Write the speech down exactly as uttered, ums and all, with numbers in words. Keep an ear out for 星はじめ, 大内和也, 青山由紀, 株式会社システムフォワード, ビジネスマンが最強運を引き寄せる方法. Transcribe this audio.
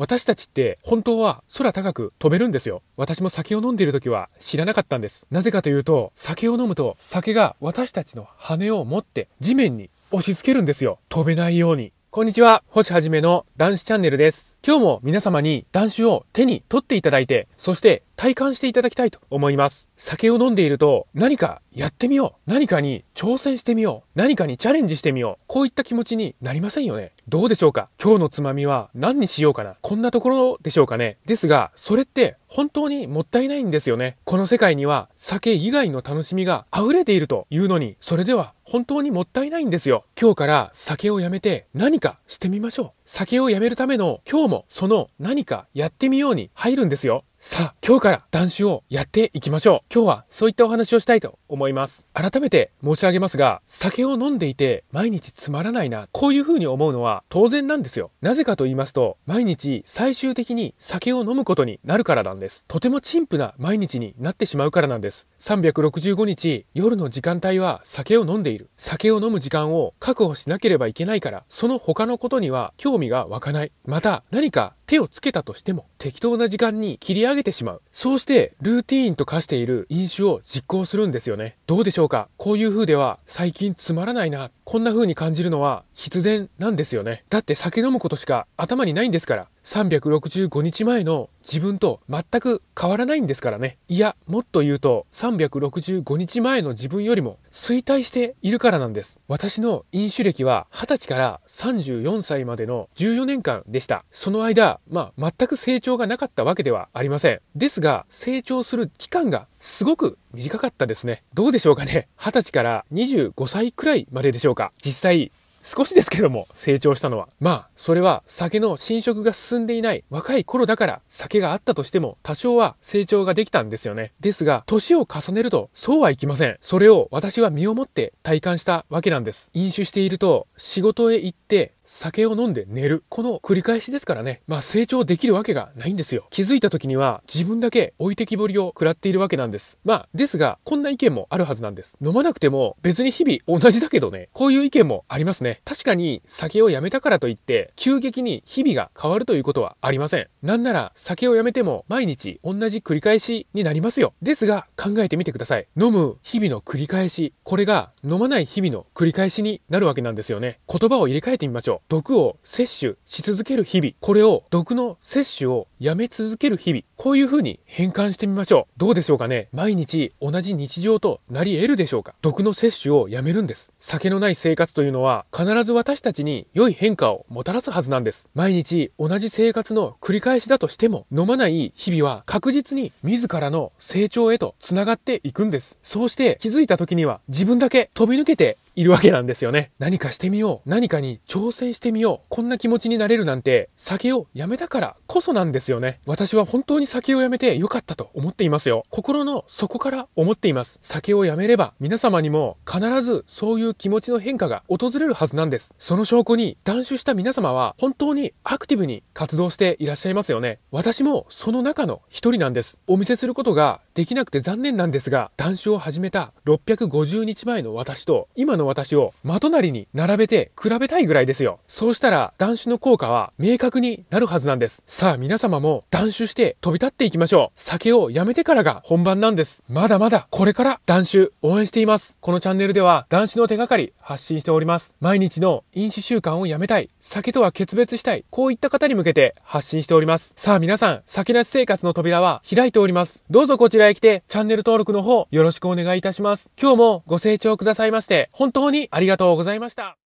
私たちって本当は空高く飛べるんですよ。私も酒を飲んでいる時は知らなかったんです。なぜかというと、酒を飲むと酒が私たちの羽を持って地面に押し付けるんですよ、飛べないように。こんにちは、星はじめの男子チャンネルです。今日も皆様に男子を手に取っていただいて、そして体感していただきたいと思います。酒を飲んでいると、何かやってみよう、何かに挑戦してみよう、何かにチャレンジしてみよう、こういった気持ちになりませんよね。どうでしょうか。今日のつまみは何にしようかな、こんなところでしょうかね。ですが、それって本当にもったいないんですよね。この世界には酒以外の楽しみが溢れているというのに、それでは本当にもったいないんですよ。今日から酒をやめて何かしてみましょう。酒をやめるための今日もその何かやってみように入るんですよ。さあ、今日から断酒をやっていきましょう。今日はそういったお話をしたいと思います。改めて申し上げますが、酒を飲んでいて毎日つまらないな、こういう風に思うのは当然なんですよ。なぜかと言いますと、毎日最終的に酒を飲むことになるからなんです。とても陳腐な毎日になってしまうからなんです。さんびゃくろくじゅうごにち夜の時間帯は酒を飲んでいる。酒を飲む時間を確保しなければいけないから、その他のことには興味が湧かない。また何か手をつけたとしても適当な時間に切り上げてしまう。そうしてルーティーンと化している飲酒を実行するんですよね。どうでしょうか。こういう風では最近つまらないな、こんな風に感じるのは必然なんですよね。だって酒飲むことしか頭にないんですから。さんびゃくろくじゅうごにちまえの自分と全く変わらないんですからね。いや、もっと言うとさんびゃくろくじゅうごにちまえの自分よりも衰退しているからなんです。私の飲酒歴ははたちからさんじゅうよんさいまでのじゅうよねんかんでした。その間、まあ、全く成長がなかったわけではありません。ですが、成長する期間がすごく短かったですね。どうでしょうかね。はたちからにじゅうごさいくらいまででしょうか。実際少しですけども成長したのは、まあそれは酒の侵食が進んでいない若い頃だから、酒があったとしても多少は成長ができたんですよね。ですが、年を重ねるとそうはいきません。それを私は身をもって体感したわけなんです。飲酒していると仕事へ行って酒を飲んで寝る、この繰り返しですからね。まあ成長できるわけがないんですよ。気づいた時には自分だけ置いてきぼりを食らっているわけなんです。まあですが、こんな意見もあるはずなんです。飲まなくても別に日々同じだけどね、こういう意見もありますね。確かに酒をやめたからといって急激に日々が変わるということはありません。なんなら酒をやめても毎日同じ繰り返しになりますよ。ですが、考えてみてください。飲む日々の繰り返し、これが飲まない日々の繰り返しになるわけなんですよね。言葉を入れ替えてみましょう。毒を摂取し続ける日々、これを毒の摂取をやめ続ける日々、こういう風に変換してみましょう。どうでしょうかね。毎日同じ日常となり得るでしょうか。毒の摂取をやめるんです。酒のない生活というのは必ず私たちに良い変化をもたらすはずなんです。毎日同じ生活の繰り返しだとしても、飲まない日々は確実に自らの成長へとつながっていくんです。そうして気づいた時には自分だけ飛び抜けているわけなんですよね。何かしてみよう、何かに挑戦してみよう、こんな気持ちになれるなんて酒をやめたからこそなんですよね。私は本当に酒をやめてよかったと思っていますよ。心の底から思っています。酒をやめれば皆様にも必ずそういう気持ちの変化が訪れるはずなんです。その証拠に断酒した皆様は本当にアクティブに活動していらっしゃいますよね。私もその中の一人なんです。お見せすることができなくて残念なんですが、断酒を始めたろっぴゃくごじゅうにちまえの私と今の私をまとなりに並べて比べたいぐらいですよ。そうしたら断酒の効果は明確になるはずなんです。さあ、皆様も断酒して飛び立っていきましょう。酒をやめてからが本番なんです。まだまだこれから断酒応援しています。このチャンネルでは断酒の手がかり発信しております。毎日の飲酒習慣をやめたい、酒とは決別したい、こういった方に向けて発信しております。さあ皆さん、酒なし生活の扉は開いております。どうぞこちらへ来てチャンネル登録の方よろしくお願いいたします。今日もご清聴くださいまして本当にありがとうございました。